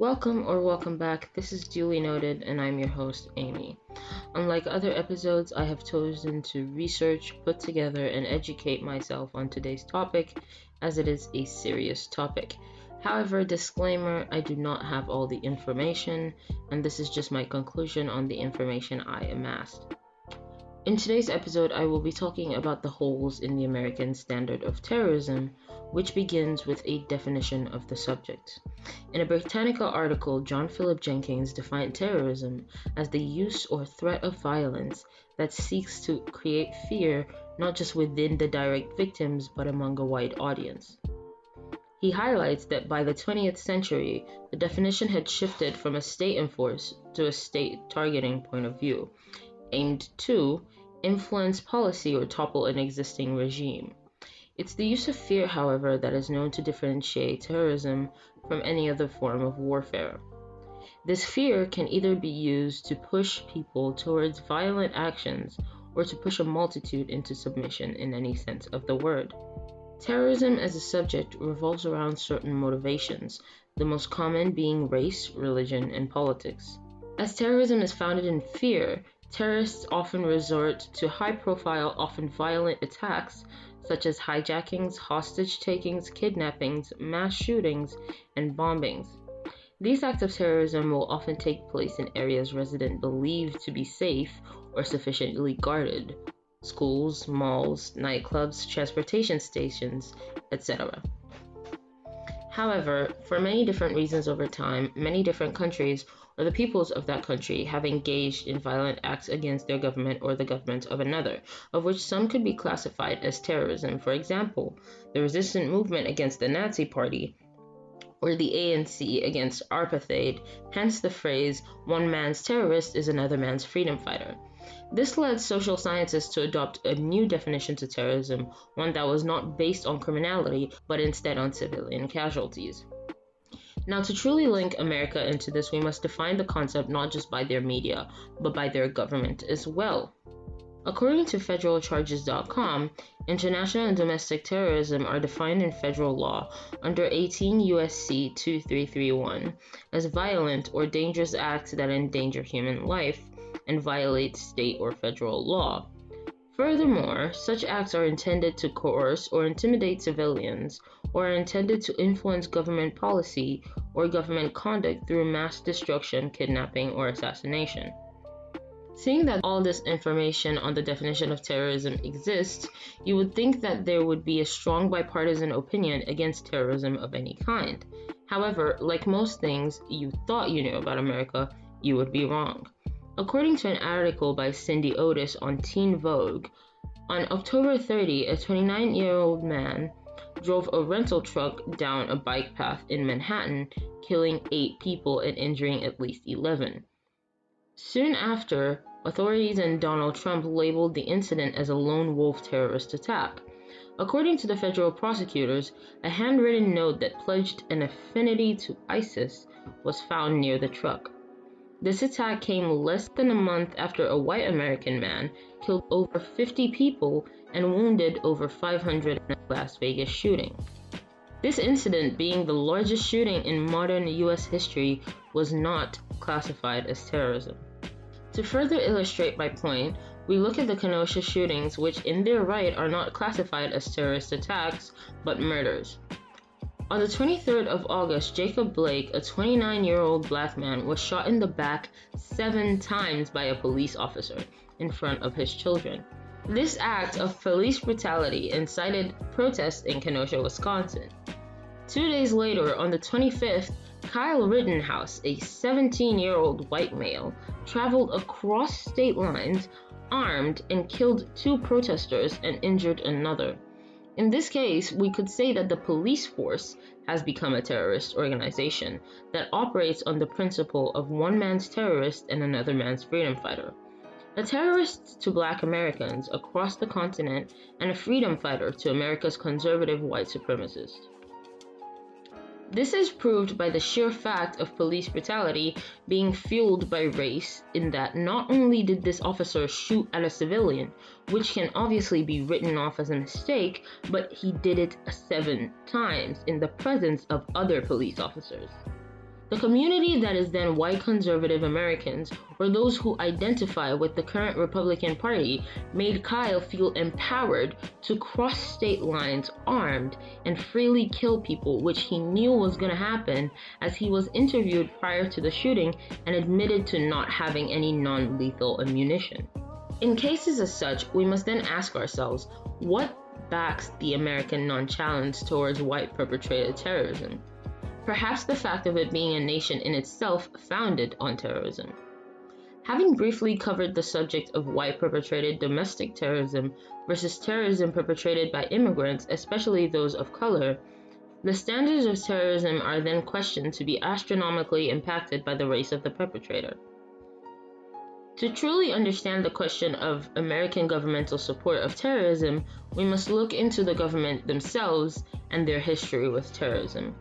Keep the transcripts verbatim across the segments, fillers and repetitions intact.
Welcome or welcome back. This is Duly Noted, and I'm your host, Amy. Unlike other episodes, I have chosen to research, put together, and educate myself on today's topic, as it is a serious topic. However, disclaimer, I do not have all the information, and this is just my conclusion on the information I amassed. In today's episode, I will be talking about the holes in the American standard of terrorism, which begins with a definition of the subject. In a Britannica article, John Philip Jenkins defined terrorism as the use or threat of violence that seeks to create fear not just within the direct victims, but among a wide audience. He highlights that by the twentieth century, the definition had shifted from a state enforced to a state targeting point of view, aimed to influence policy or topple an existing regime. It's the use of fear, however, that is known to differentiate terrorism from any other form of warfare. This fear can either be used to push people towards violent actions or to push a multitude into submission in any sense of the word. Terrorism as a subject revolves around certain motivations, the most common being race, religion, and politics. As terrorism is founded in fear, terrorists often resort to high-profile, often violent attacks such as hijackings, hostage takings, kidnappings, mass shootings, and bombings. These acts of terrorism will often take place in areas residents believe to be safe or sufficiently guarded: schools, malls, nightclubs, transportation stations, et cetera. However, for many different reasons over time, many different countries or the peoples of that country have engaged in violent acts against their government or the governments of another, of which some could be classified as terrorism. For example, the resistance movement against the Nazi party or the A N C against apartheid, hence the phrase, one man's terrorist is another man's freedom fighter. This led social scientists to adopt a new definition to terrorism, one that was not based on criminality, but instead on civilian casualties. Now, to truly link America into this, we must define the concept not just by their media, but by their government as well. According to federal charges dot com, international and domestic terrorism are defined in federal law under eighteen U S C twenty-three thirty-one as violent or dangerous acts that endanger human life and violate state or federal law. Furthermore, such acts are intended to coerce or intimidate civilians or are intended to influence government policy or government conduct through mass destruction, kidnapping, or assassination. Seeing that all this information on the definition of terrorism exists, you would think that there would be a strong bipartisan opinion against terrorism of any kind. However, like most things you thought you knew about America, you would be wrong. According to an article by Cindy Otis on Teen Vogue, on October thirtieth, a twenty-nine-year-old man drove a rental truck down a bike path in Manhattan, killing eight people and injuring at least eleven. Soon after, authorities and Donald Trump labeled the incident as a lone wolf terrorist attack. According to the federal prosecutors, a handwritten note that pledged an affinity to ISIS was found near the truck. This attack came less than a month after a white American man killed over fifty people and wounded over five hundred in a Las Vegas shooting. This incident, being the largest shooting in modern U S history, was not classified as terrorism. To further illustrate my point, we look at the Kenosha shootings, which in their right are not classified as terrorist attacks, but murders. On the twenty-third of August, Jacob Blake, a twenty-nine-year-old black man, was shot in the back seven times by a police officer in front of his children. This act of police brutality incited protests in Kenosha, Wisconsin. Two days later, on the twenty-fifth, Kyle Rittenhouse, a seventeen-year-old white male, traveled across state lines, armed, and killed two protesters and injured another. In this case, we could say that the police force has become a terrorist organization that operates on the principle of one man's terrorist and another man's freedom fighter. A terrorist to black Americans across the continent and a freedom fighter to America's conservative white supremacists. This is proved by the sheer fact of police brutality being fueled by race, in that not only did this officer shoot at a civilian, which can obviously be written off as a mistake, but he did it seven times in the presence of other police officers. The community that is then white conservative Americans, or those who identify with the current Republican Party, made Kyle feel empowered to cross state lines armed and freely kill people, which he knew was going to happen, as he was interviewed prior to the shooting and admitted to not having any non-lethal ammunition. In cases as such, we must then ask ourselves, what backs the American nonchalance towards white perpetrated terrorism? Perhaps the fact of it being a nation in itself founded on terrorism. Having briefly covered the subject of white perpetrated domestic terrorism versus terrorism perpetrated by immigrants, especially those of color, the standards of terrorism are then questioned to be astronomically impacted by the race of the perpetrator. To truly understand the question of American governmental support of terrorism, we must look into the government themselves and their history with terrorism.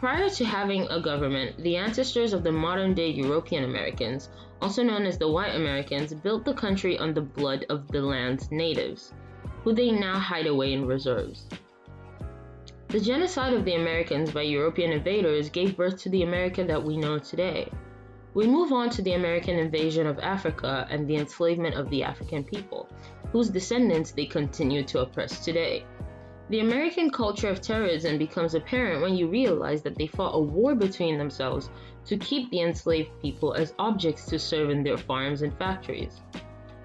Prior to having a government, the ancestors of the modern-day European Americans, also known as the white Americans, built the country on the blood of the land's natives, who they now hide away in reserves. The genocide of the Americans by European invaders gave birth to the America that we know today. We move on to the American invasion of Africa and the enslavement of the African people, whose descendants they continue to oppress today. The American culture of terrorism becomes apparent when you realize that they fought a war between themselves to keep the enslaved people as objects to serve in their farms and factories.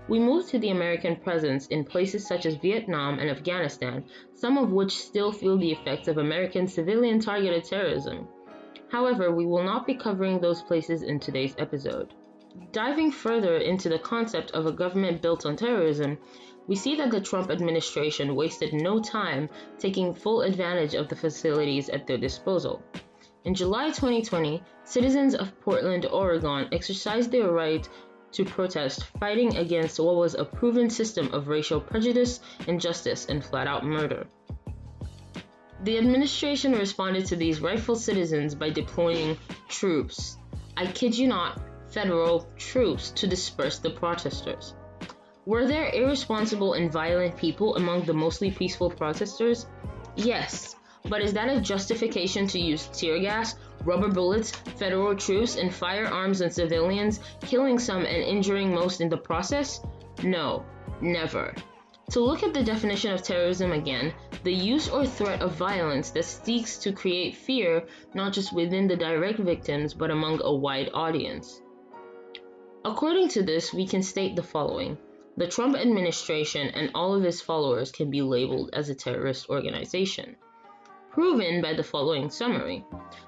We move to the American presence in places such as Vietnam and Afghanistan, some of which still feel the effects of American civilian targeted terrorism. However, we will not be covering those places in today's episode. Diving further into the concept of a government built on terrorism, we see that the Trump administration wasted no time taking full advantage of the facilities at their disposal. In July twenty twenty, citizens of Portland, Oregon exercised their right to protest, fighting against what was a proven system of racial prejudice, injustice, and flat-out murder. The administration responded to these rightful citizens by deploying troops, I kid you not, federal troops, to disperse the protesters. Were there irresponsible and violent people among the mostly peaceful protesters? Yes, but is that a justification to use tear gas, rubber bullets, federal troops, and firearms on civilians, killing some and injuring most in the process? No, never. To look at the definition of terrorism again, the use or threat of violence that seeks to create fear not just within the direct victims but among a wide audience. According to this, we can state the following. The Trump administration and all of its followers can be labeled as a terrorist organization, proven by the following summary.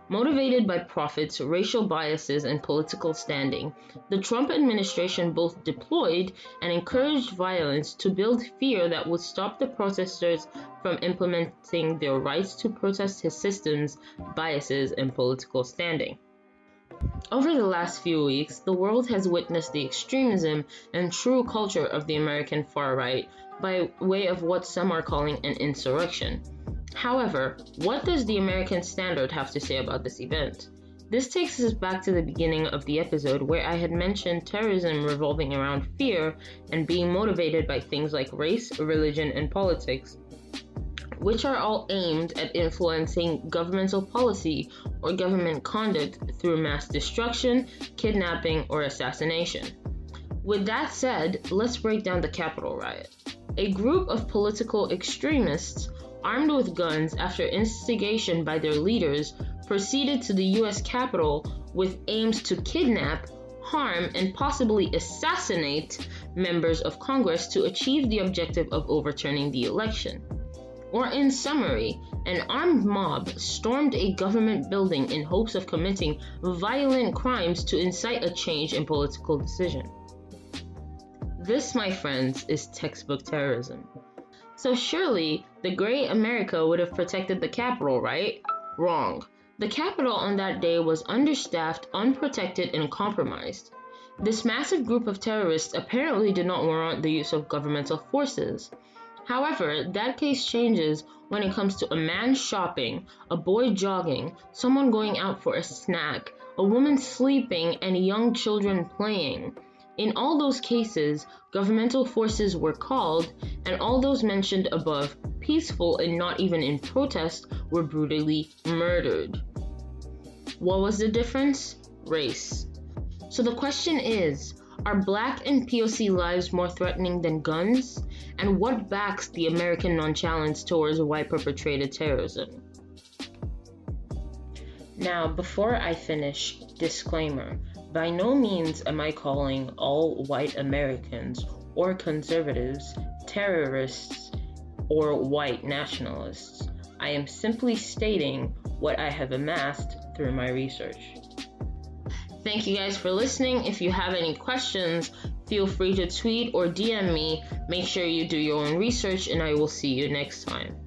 Motivated by profits, racial biases, and political standing, the Trump administration both deployed and encouraged violence to build fear that would stop the protesters from implementing their rights to protest his systems, biases, and political standing. Over the last few weeks, the world has witnessed the extremism and true culture of the American far right by way of what some are calling an insurrection. However, what does the American Standard have to say about this event? This takes us back to the beginning of the episode where I had mentioned terrorism revolving around fear and being motivated by things like race, religion, and politics, which are all aimed at influencing governmental policy or government conduct through mass destruction, kidnapping, or assassination. With that said, let's break down the Capitol riot. A group of political extremists, armed with guns after instigation by their leaders, proceeded to the U S Capitol with aims to kidnap, harm, and possibly assassinate members of Congress to achieve the objective of overturning the election. Or in summary, an armed mob stormed a government building in hopes of committing violent crimes to incite a change in political decision. This, my friends, is textbook terrorism. So surely, the great America would have protected the Capitol, right? Wrong. The Capitol on that day was understaffed, unprotected, and compromised. This massive group of terrorists apparently did not warrant the use of governmental forces. However, that case changes when it comes to a man shopping, a boy jogging, someone going out for a snack, a woman sleeping, and young children playing. In all those cases, governmental forces were called, and all those mentioned above, peaceful and not even in protest, were brutally murdered. What was the difference? Race. So the question is, are Black and P O C lives more threatening than guns? And what backs the American nonchalance towards white perpetrated terrorism? Now, before I finish, disclaimer, by no means am I calling all white Americans or conservatives terrorists or white nationalists. I am simply stating what I have amassed through my research. Thank you guys for listening. If you have any questions, feel free to tweet or D M me. Make sure you do your own research, and I will see you next time.